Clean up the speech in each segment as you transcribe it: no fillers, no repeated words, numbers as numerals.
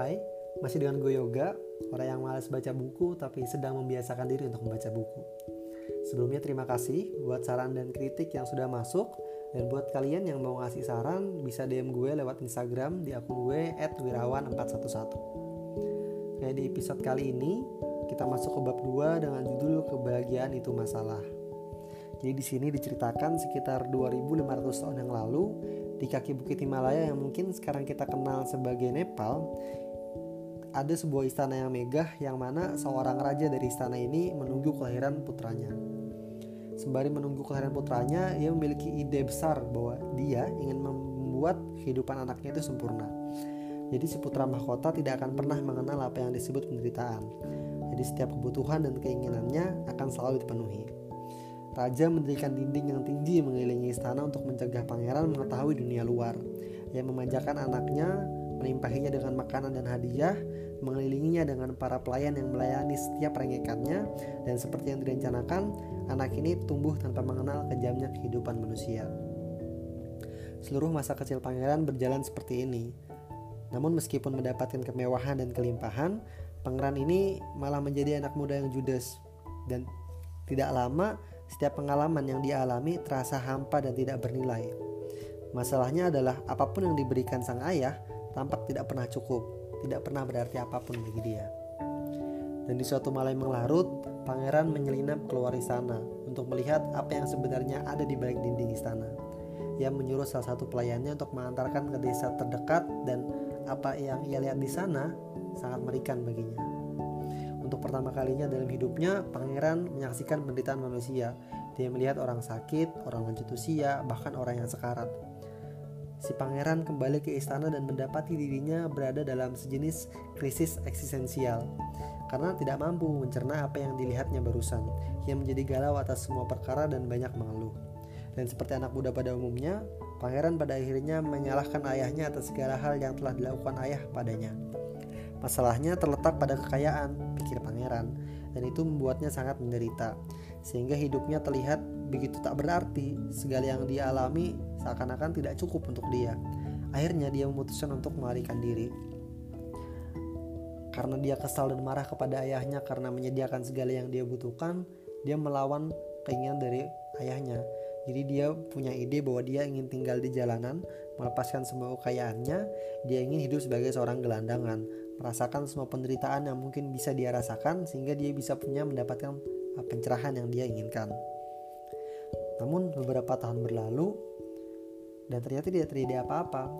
Hai, masih dengan gue Yoga, orang yang malas baca buku tapi sedang membiasakan diri untuk membaca buku. Sebelumnya terima kasih buat saran dan kritik yang sudah masuk. Dan buat kalian yang mau ngasih saran, bisa DM gue lewat Instagram di akun gue @wirawan411. Nah, di episode kali ini kita masuk ke bab 2 dengan judul Kebahagiaan Itu Masalah. Jadi di sini diceritakan sekitar 2.500 tahun yang lalu di kaki bukit Himalaya yang mungkin sekarang kita kenal sebagai Nepal, ada sebuah istana yang megah yang mana seorang raja dari istana ini menunggu kelahiran putranya. Sembari menunggu kelahiran putranya, ia memiliki ide besar bahwa dia ingin membuat kehidupan anaknya itu sempurna. Jadi si putra mahkota tidak akan pernah mengenal apa yang disebut penderitaan. Jadi setiap kebutuhan dan keinginannya akan selalu dipenuhi. Raja mendirikan dinding yang tinggi mengelilingi istana untuk mencegah pangeran mengetahui dunia luar. Ia memanjakan anaknya, melimpahinya dengan makanan dan hadiah, mengelilinginya dengan para pelayan yang melayani setiap rengekannya, dan seperti yang direncanakan, anak ini tumbuh tanpa mengenal kejamnya kehidupan manusia. Seluruh masa kecil pangeran berjalan seperti ini. Namun meskipun mendapatkan kemewahan dan kelimpahan, pangeran ini malah menjadi anak muda yang judes, dan tidak lama setiap pengalaman yang dia alami terasa hampa dan tidak bernilai. Masalahnya adalah apapun yang diberikan sang ayah tampak tidak pernah cukup, tidak pernah berarti apapun bagi dia. Dan di suatu malam larut, pangeran menyelinap keluar istana untuk melihat apa yang sebenarnya ada di balik dinding istana. Ia menyuruh salah satu pelayannya untuk mengantarkan ke desa terdekat, dan apa yang ia lihat di sana sangat merikan baginya. Untuk pertama kalinya dalam hidupnya, pangeran menyaksikan penderitaan manusia. Dia melihat orang sakit, orang lanjut usia, bahkan orang yang sekarat. Si pangeran kembali ke istana dan mendapati dirinya berada dalam sejenis krisis eksistensial karena tidak mampu mencerna apa yang dilihatnya barusan. Ia menjadi galau atas semua perkara dan banyak mengeluh. Dan seperti anak muda pada umumnya, pangeran pada akhirnya menyalahkan ayahnya atas segala hal yang telah dilakukan ayah padanya. Masalahnya terletak pada kekayaan, pikir pangeran, dan itu membuatnya sangat menderita sehingga hidupnya terlihat begitu tak berarti. Segala yang dia alami seakan-akan tidak cukup untuk dia. Akhirnya dia memutuskan untuk melarikan diri. Karena dia kesal dan marah kepada ayahnya karena menyediakan segala yang dia butuhkan, dia melawan keinginan dari ayahnya. Jadi dia punya ide bahwa dia ingin tinggal di jalanan, melepaskan semua kekayaannya. Dia ingin hidup sebagai seorang gelandangan, merasakan semua penderitaan yang mungkin bisa dia rasakan, sehingga dia bisa punya mendapatkan pencerahan yang dia inginkan. Namun beberapa tahun berlalu dan ternyata tidak terjadi apa-apa.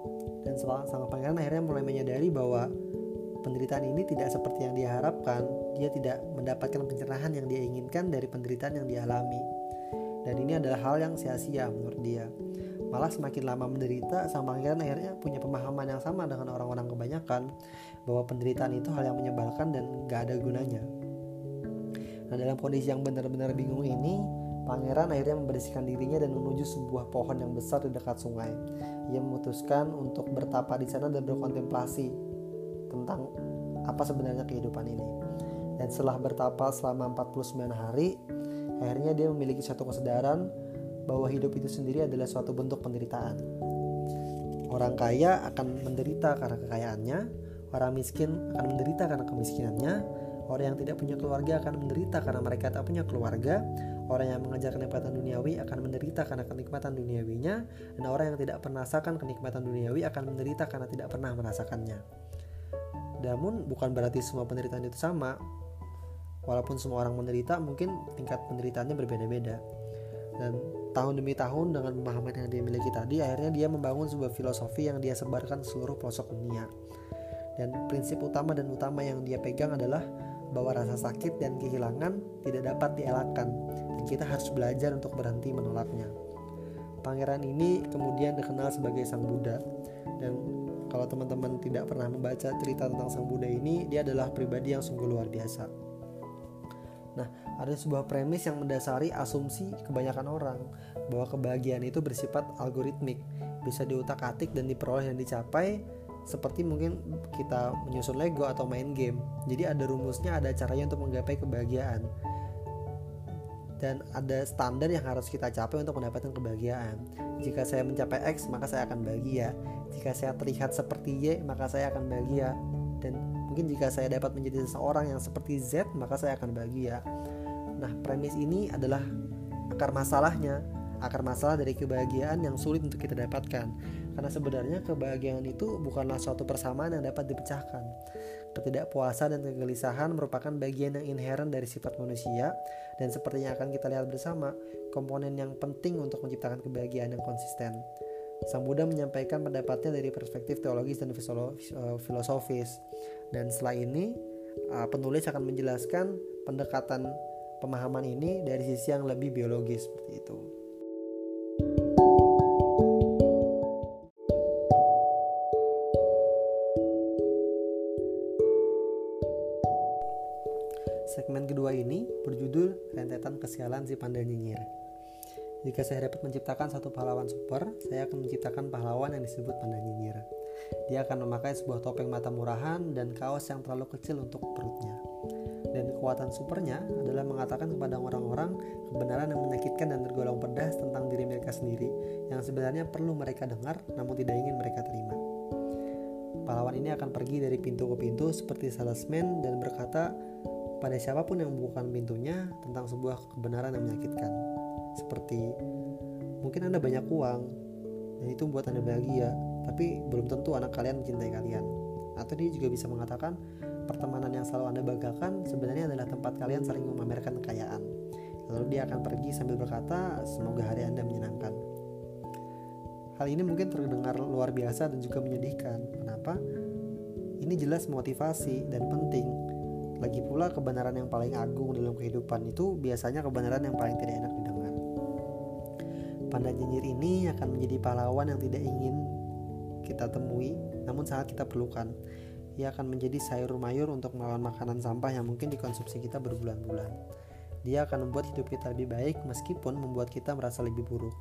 Dan sang pangeran akhirnya mulai menyadari bahwa penderitaan ini tidak seperti yang dia harapkan. Dia tidak mendapatkan pencerahan yang dia inginkan dari penderitaan yang dia alami. Dan ini adalah hal yang sia-sia menurut dia. Malah semakin lama menderita, sang pangeran akhirnya punya pemahaman yang sama dengan orang-orang kebanyakan, bahwa penderitaan itu hal yang menyebalkan dan gak ada gunanya. Nah, dalam kondisi yang benar-benar bingung ini, pangeran akhirnya membersihkan dirinya dan menuju sebuah pohon yang besar di dekat sungai. Ia memutuskan untuk bertapa di sana dan berkontemplasi tentang apa sebenarnya kehidupan ini. Dan setelah bertapa selama 49 hari, akhirnya dia memiliki suatu kesadaran bahwa hidup itu sendiri adalah suatu bentuk penderitaan. Orang kaya akan menderita karena kekayaannya, orang miskin akan menderita karena kemiskinannya, orang yang tidak punya keluarga akan menderita karena mereka tak punya keluarga, orang yang mengejar kenikmatan duniawi akan menderita karena kenikmatan duniawinya, dan orang yang tidak merasakan kenikmatan duniawi akan menderita karena tidak pernah merasakannya. Namun bukan berarti semua penderitaan itu sama. Walaupun semua orang menderita, mungkin tingkat penderitaannya berbeda-beda. Dan tahun demi tahun dengan pemahaman yang dia miliki tadi, akhirnya dia membangun sebuah filosofi yang dia sebarkan seluruh pelosok dunia. Dan prinsip utama yang dia pegang adalah bahwa rasa sakit dan kehilangan tidak dapat dielakkan, dan kita harus belajar untuk berhenti menolaknya. Pangeran ini kemudian dikenal sebagai Sang Buddha. Dan kalau teman-teman tidak pernah membaca cerita tentang Sang Buddha ini, dia adalah pribadi yang sungguh luar biasa. Nah, ada sebuah premis yang mendasari asumsi kebanyakan orang bahwa kebahagiaan itu bersifat algoritmik, bisa diutak-atik dan diperoleh dan dicapai, seperti mungkin kita menyusun Lego atau main game. Jadi ada rumusnya, ada caranya untuk menggapai kebahagiaan, dan ada standar yang harus kita capai untuk mendapatkan kebahagiaan. Jika saya mencapai X, maka saya akan bahagia. Jika saya terlihat seperti Y, maka saya akan bahagia. Dan mungkin jika saya dapat menjadi seseorang yang seperti Z, maka saya akan bahagia. Nah, premis ini adalah akar masalahnya, akar masalah dari kebahagiaan yang sulit untuk kita dapatkan. Karena sebenarnya kebahagiaan itu bukanlah suatu persamaan yang dapat dipecahkan. Ketidakpuasan dan kegelisahan merupakan bagian yang inheren dari sifat manusia, dan sepertinya akan kita lihat bersama komponen yang penting untuk menciptakan kebahagiaan yang konsisten. Sang Buddha menyampaikan pendapatnya dari perspektif teologis dan filosofis, dan setelah ini penulis akan menjelaskan pendekatan pemahaman ini dari sisi yang lebih biologis seperti itu. Segmen kedua ini berjudul Rentetan Kesialan si Panda Nyinyir. Jika saya dapat menciptakan satu pahlawan super, saya akan menciptakan pahlawan yang disebut Panda Nyinyir. Dia akan memakai sebuah topeng mata murahan dan kaos yang terlalu kecil untuk perutnya. Dan kekuatan supernya adalah mengatakan kepada orang-orang kebenaran yang menyakitkan dan tergolong pedas tentang diri mereka sendiri, yang sebenarnya perlu mereka dengar namun tidak ingin mereka terima. Pahlawan ini akan pergi dari pintu ke pintu seperti salesman dan berkata pada siapapun yang membukakan pintunya tentang sebuah kebenaran yang menyakitkan. Seperti, mungkin Anda banyak uang dan itu membuat Anda bahagia, tapi belum tentu anak kalian mencintai kalian. Atau dia juga bisa mengatakan, pertemanan yang selalu Anda banggakan sebenarnya adalah tempat kalian saling memamerkan kekayaan. Lalu dia akan pergi sambil berkata, semoga hari Anda menyenangkan. Hal ini mungkin terdengar luar biasa dan juga menyedihkan. Kenapa? Ini jelas motivasi dan penting. Lagi pula kebenaran yang paling agung dalam kehidupan itu biasanya kebenaran yang paling tidak enak didengar. Panda Nyinyir ini akan menjadi pahlawan yang tidak ingin kita temui, namun sangat kita perlukan. Ia akan menjadi sayur-mayur untuk melawan makanan sampah yang mungkin dikonsumsi kita berbulan-bulan. Dia akan membuat hidup kita lebih baik meskipun membuat kita merasa lebih buruk.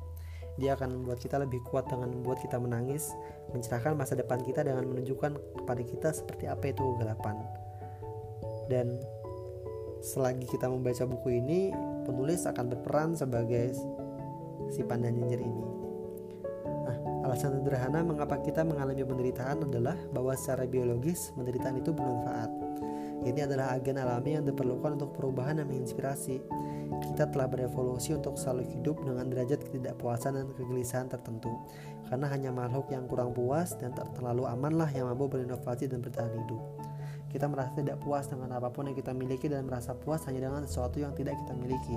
Dia akan membuat kita lebih kuat dengan membuat kita menangis, mencerahkan masa depan kita dengan menunjukkan kepada kita seperti apa itu kegelapan. Dan selagi kita membaca buku ini, penulis akan berperan sebagai si Panda Nyinyir ini. Nah, alasan sederhana mengapa kita mengalami penderitaan adalah bahwa secara biologis penderitaan itu bermanfaat. Ini adalah agen alami yang diperlukan untuk perubahan dan menginspirasi. Kita telah berevolusi untuk selalu hidup dengan derajat ketidakpuasan dan kegelisahan tertentu, karena hanya makhluk yang kurang puas dan terlalu amanlah yang mampu berinovasi dan bertahan hidup. Kita merasa tidak puas dengan apapun yang kita miliki dan merasa puas hanya dengan sesuatu yang tidak kita miliki.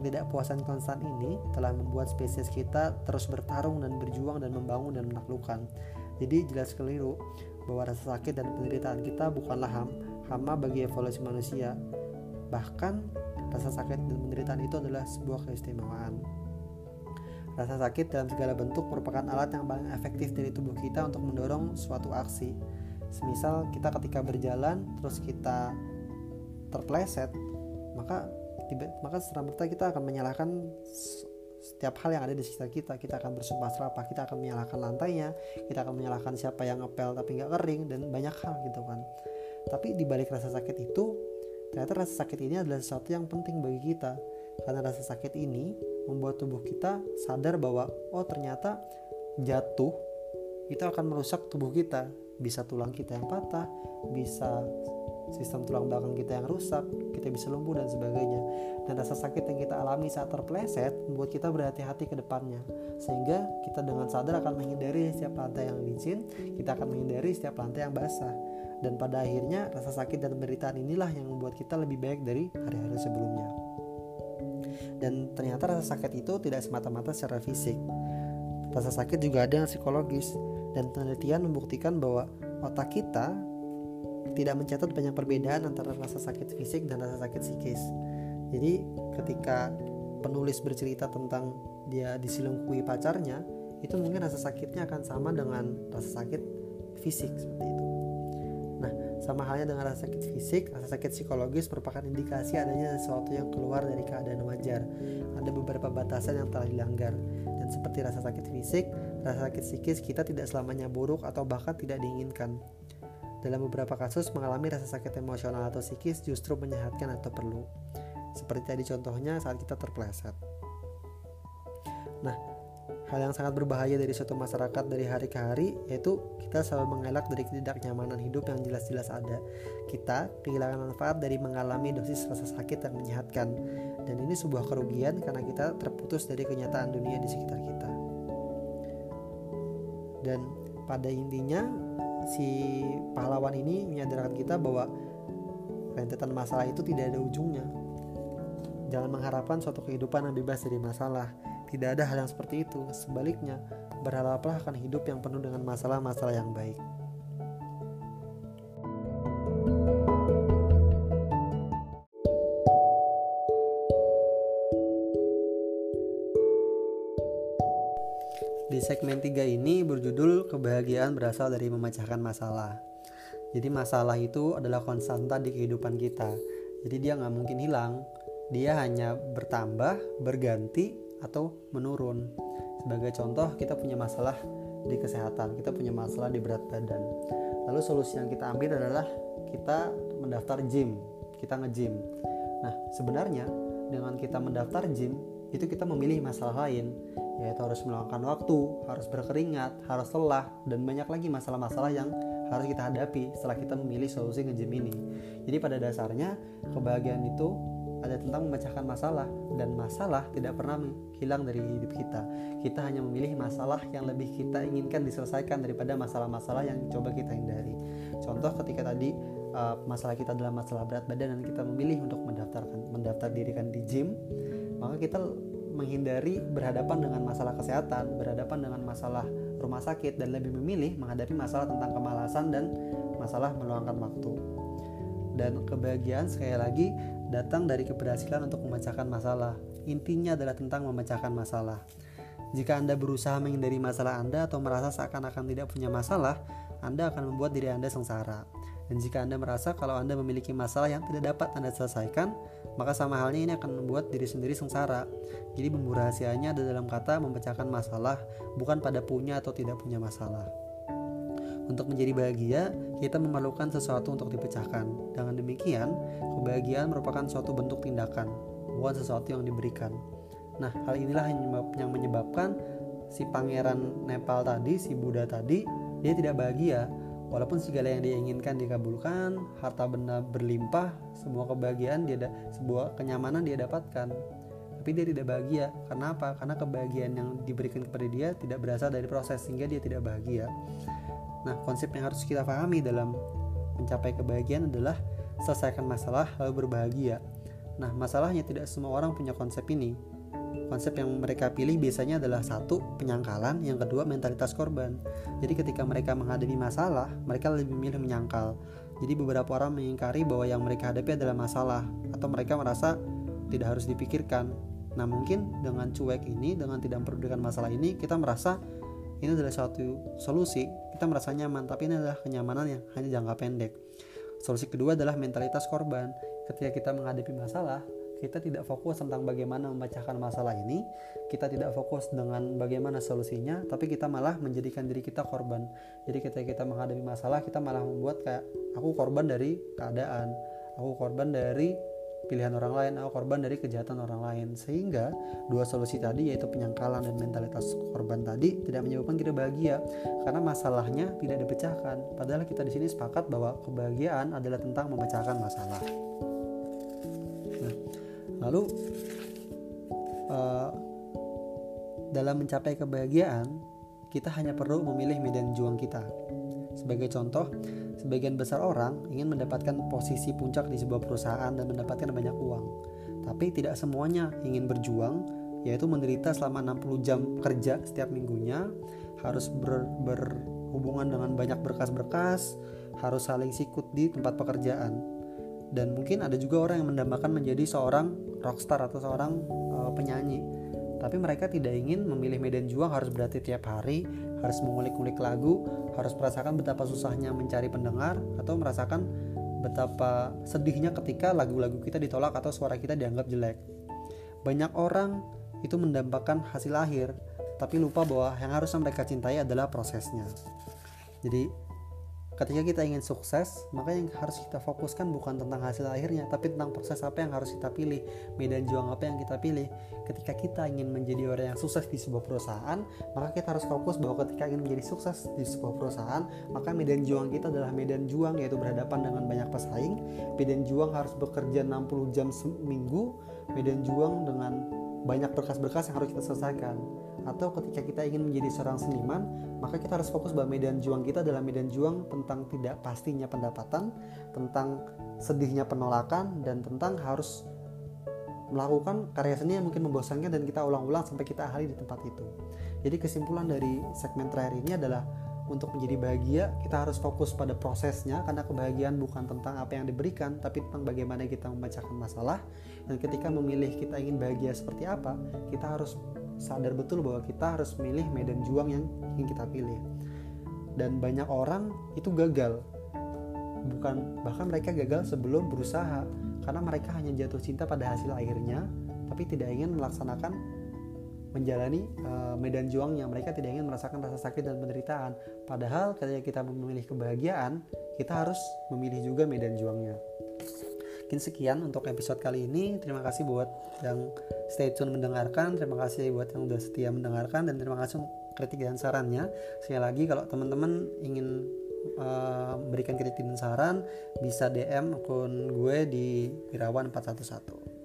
Ketidakpuasan konstan ini telah membuat spesies kita terus bertarung dan berjuang dan membangun dan menaklukkan. Jadi jelas keliru bahwa rasa sakit dan penderitaan kita bukanlah hama bagi evolusi manusia. Bahkan rasa sakit dan penderitaan itu adalah sebuah keistimewaan. Rasa sakit dalam segala bentuk merupakan alat yang paling efektif dari tubuh kita untuk mendorong suatu aksi. Semisal kita ketika berjalan terus kita terpleset, maka serta-merta kita akan menyalahkan setiap hal yang ada di sekitar kita akan bersumpah serapah, kita akan menyalahkan lantainya, kita akan menyalahkan siapa yang ngepel tapi nggak kering dan banyak hal gitu kan. Tapi di balik rasa sakit itu, ternyata rasa sakit ini adalah sesuatu yang penting bagi kita, karena rasa sakit ini membuat tubuh kita sadar bahwa ternyata jatuh itu akan merusak tubuh kita. Bisa tulang kita yang patah, bisa sistem tulang belakang kita yang rusak, kita bisa lumpuh dan sebagainya. Dan rasa sakit yang kita alami saat terpleset membuat kita berhati-hati ke depannya, sehingga kita dengan sadar akan menghindari setiap lantai yang licin, kita akan menghindari setiap lantai yang basah. Dan pada akhirnya rasa sakit dan penderitaan inilah yang membuat kita lebih baik dari hari-hari sebelumnya. Dan ternyata rasa sakit itu tidak semata-mata secara fisik. Rasa sakit juga ada yang psikologis. Dan penelitian membuktikan bahwa otak kita tidak mencatat banyak perbedaan antara rasa sakit fisik dan rasa sakit psikis. Jadi ketika penulis bercerita tentang dia diselingkuhi pacarnya, itu mungkin rasa sakitnya akan sama dengan rasa sakit fisik seperti itu. Nah, sama halnya dengan rasa sakit fisik, rasa sakit psikologis merupakan indikasi adanya sesuatu yang keluar dari keadaan wajar. Ada beberapa batasan yang telah dilanggar. Dan seperti rasa sakit fisik, rasa sakit psikis kita tidak selamanya buruk atau bahkan tidak diinginkan. Dalam beberapa kasus mengalami rasa sakit emosional atau psikis justru menyehatkan atau perlu. Seperti tadi contohnya saat kita terpleset. Nah, hal yang sangat berbahaya dari suatu masyarakat dari hari ke hari, yaitu kita selalu mengelak dari ketidaknyamanan hidup yang jelas-jelas ada. Kita kehilangan manfaat dari mengalami dosis rasa sakit yang menyehatkan, dan ini sebuah kerugian karena kita terputus dari kenyataan dunia di sekitar kita. Dan pada intinya si pahlawan ini menyadarkan kita bahwa rentetan masalah itu tidak ada ujungnya. Jangan mengharapkan suatu kehidupan yang bebas dari masalah. Tidak ada hal yang seperti itu. Sebaliknya, berharaplah akan hidup yang penuh dengan masalah-masalah yang baik. Di segmen 3 ini berjudul kebahagiaan berasal dari memecahkan masalah. Jadi masalah itu adalah konstanta di kehidupan kita. Jadi dia gak mungkin hilang. Dia hanya bertambah, berganti, atau menurun. Sebagai contoh, kita punya masalah di kesehatan, kita punya masalah di berat badan. Lalu solusi yang kita ambil adalah kita mendaftar gym, kita nge-gym. Nah, sebenarnya dengan kita mendaftar gym, itu kita memilih masalah lain, yaitu harus meluangkan waktu, harus berkeringat, harus lelah, dan banyak lagi masalah-masalah yang harus kita hadapi setelah kita memilih solusi nge-gym ini. Jadi pada dasarnya kebahagiaan itu ada tentang memecahkan masalah, dan masalah tidak pernah hilang dari hidup kita. Kita hanya memilih masalah yang lebih kita inginkan diselesaikan daripada masalah-masalah yang coba kita hindari. Contoh ketika tadi masalah kita adalah masalah berat badan dan kita memilih untuk mendaftar dirikan di gym, maka kita menghindari berhadapan dengan masalah kesehatan, berhadapan dengan masalah rumah sakit, dan lebih memilih menghadapi masalah tentang kemalasan dan masalah meluangkan waktu. Dan kebahagiaan sekali lagi datang dari keberhasilan untuk memecahkan masalah. Intinya adalah tentang memecahkan masalah. Jika Anda berusaha menghindari masalah Anda atau merasa seakan-akan tidak punya masalah, Anda akan membuat diri Anda sengsara. Dan jika Anda merasa kalau Anda memiliki masalah yang tidak dapat Anda selesaikan, maka sama halnya ini akan membuat diri sendiri sengsara. Jadi bumbu rahasianya ada dalam kata memecahkan masalah, bukan pada punya atau tidak punya masalah. Untuk menjadi bahagia, kita memerlukan sesuatu untuk dipecahkan. Dengan demikian, kebahagiaan merupakan suatu bentuk tindakan, bukan sesuatu yang diberikan. Nah, hal inilah yang menyebabkan si pangeran Nepal tadi, si Buddha tadi, dia tidak bahagia. Walaupun segala yang dia inginkan dikabulkan, harta benda berlimpah, semua kebahagiaan sebuah kenyamanan dia dapatkan. Tapi dia tidak bahagia. Kenapa? Karena kebahagiaan yang diberikan kepada dia tidak berasal dari proses, sehingga dia tidak bahagia. Nah, konsep yang harus kita pahami dalam mencapai kebahagiaan adalah selesaikan masalah lalu berbahagia. Nah, masalahnya tidak semua orang punya konsep ini. Konsep yang mereka pilih biasanya adalah 1. Penyangkalan, yang kedua mentalitas korban. Jadi ketika mereka menghadapi masalah, mereka lebih memilih menyangkal. Jadi beberapa orang mengingkari bahwa yang mereka hadapi adalah masalah, atau mereka merasa tidak harus dipikirkan. Nah, mungkin dengan cuek ini, dengan tidak memperdulikan masalah ini, kita merasa ini adalah suatu solusi, kita merasa nyaman, tapi ini adalah kenyamanan yang hanya jangka pendek. Solusi kedua adalah mentalitas korban. Ketika kita menghadapi masalah, kita tidak fokus tentang bagaimana memecahkan masalah ini, kita tidak fokus dengan bagaimana solusinya, tapi kita malah menjadikan diri kita korban. Jadi ketika kita menghadapi masalah, kita malah membuat kayak, aku korban dari keadaan, aku korban dari pilihan orang lain, atau korban dari kejahatan orang lain. Sehingga 2 solusi tadi, yaitu penyangkalan dan mentalitas korban tadi, tidak menyebabkan kita bahagia karena masalahnya tidak dipecahkan. Padahal kita di sini sepakat bahwa kebahagiaan adalah tentang memecahkan masalah. Nah, lalu dalam mencapai kebahagiaan, kita hanya perlu memilih medan juang kita. Sebagai contoh, sebagian besar orang ingin mendapatkan posisi puncak di sebuah perusahaan dan mendapatkan banyak uang. Tapi tidak semuanya ingin berjuang, yaitu menderita selama 60 jam kerja setiap minggunya, harus berhubungan dengan banyak berkas-berkas, harus saling sikut di tempat pekerjaan. Dan mungkin ada juga orang yang mendambakan menjadi seorang rockstar atau seorang penyanyi. Tapi mereka tidak ingin memilih medan juang harus berarti tiap hari, harus mengulik-ulik lagu, harus merasakan betapa susahnya mencari pendengar, atau merasakan betapa sedihnya ketika lagu-lagu kita ditolak atau suara kita dianggap jelek. Banyak orang itu mendambakan hasil akhir, tapi lupa bahwa yang harus mereka cintai adalah prosesnya. Jadi Ketika kita ingin sukses, maka yang harus kita fokuskan bukan tentang hasil akhirnya, tapi tentang proses apa yang harus kita pilih, medan juang apa yang kita pilih. Ketika kita ingin menjadi orang yang sukses di sebuah perusahaan, maka kita harus fokus bahwa ketika ingin menjadi sukses di sebuah perusahaan, maka medan juang kita adalah medan juang, yaitu berhadapan dengan banyak pesaing. Medan juang harus bekerja 60 jam seminggu, medan juang dengan banyak berkas-berkas yang harus kita selesaikan. Atau ketika kita ingin menjadi seorang seniman, maka kita harus fokus bahwa medan juang kita adalah medan juang tentang tidak pastinya pendapatan, tentang sedihnya penolakan, dan tentang harus melakukan karya seni yang mungkin membosankan dan kita ulang-ulang sampai kita ahli di tempat itu. Jadi kesimpulan dari segmen terakhir ini adalah untuk menjadi bahagia, kita harus fokus pada prosesnya, karena kebahagiaan bukan tentang apa yang diberikan, tapi tentang bagaimana kita memecahkan masalah. Dan ketika memilih kita ingin bahagia seperti apa, kita harus sadar betul bahwa kita harus milih medan juang yang ingin kita pilih. Dan banyak orang itu gagal, bahkan mereka gagal sebelum berusaha, karena mereka hanya jatuh cinta pada hasil akhirnya, tapi tidak ingin melaksanakan menjalani medan juangnya. Mereka tidak ingin merasakan rasa sakit dan penderitaan, padahal ketika kita memilih kebahagiaan, kita harus memilih juga medan juangnya. Mungkin sekian untuk episode kali ini. Terima kasih buat yang stay tune mendengarkan, terima kasih buat yang udah setia mendengarkan, dan terima kasih untuk kritik dan sarannya. Sekali lagi, kalau teman-teman ingin berikan kritik dan saran, bisa DM akun gue di Wirawan 411.